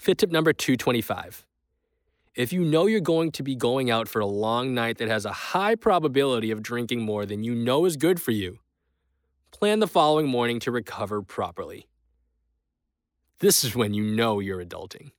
Fit tip number 225. If you know you're going to be going out for a long night that has a high probability of drinking more than you know is good for you, plan the following morning to recover properly. This is when you know you're adulting.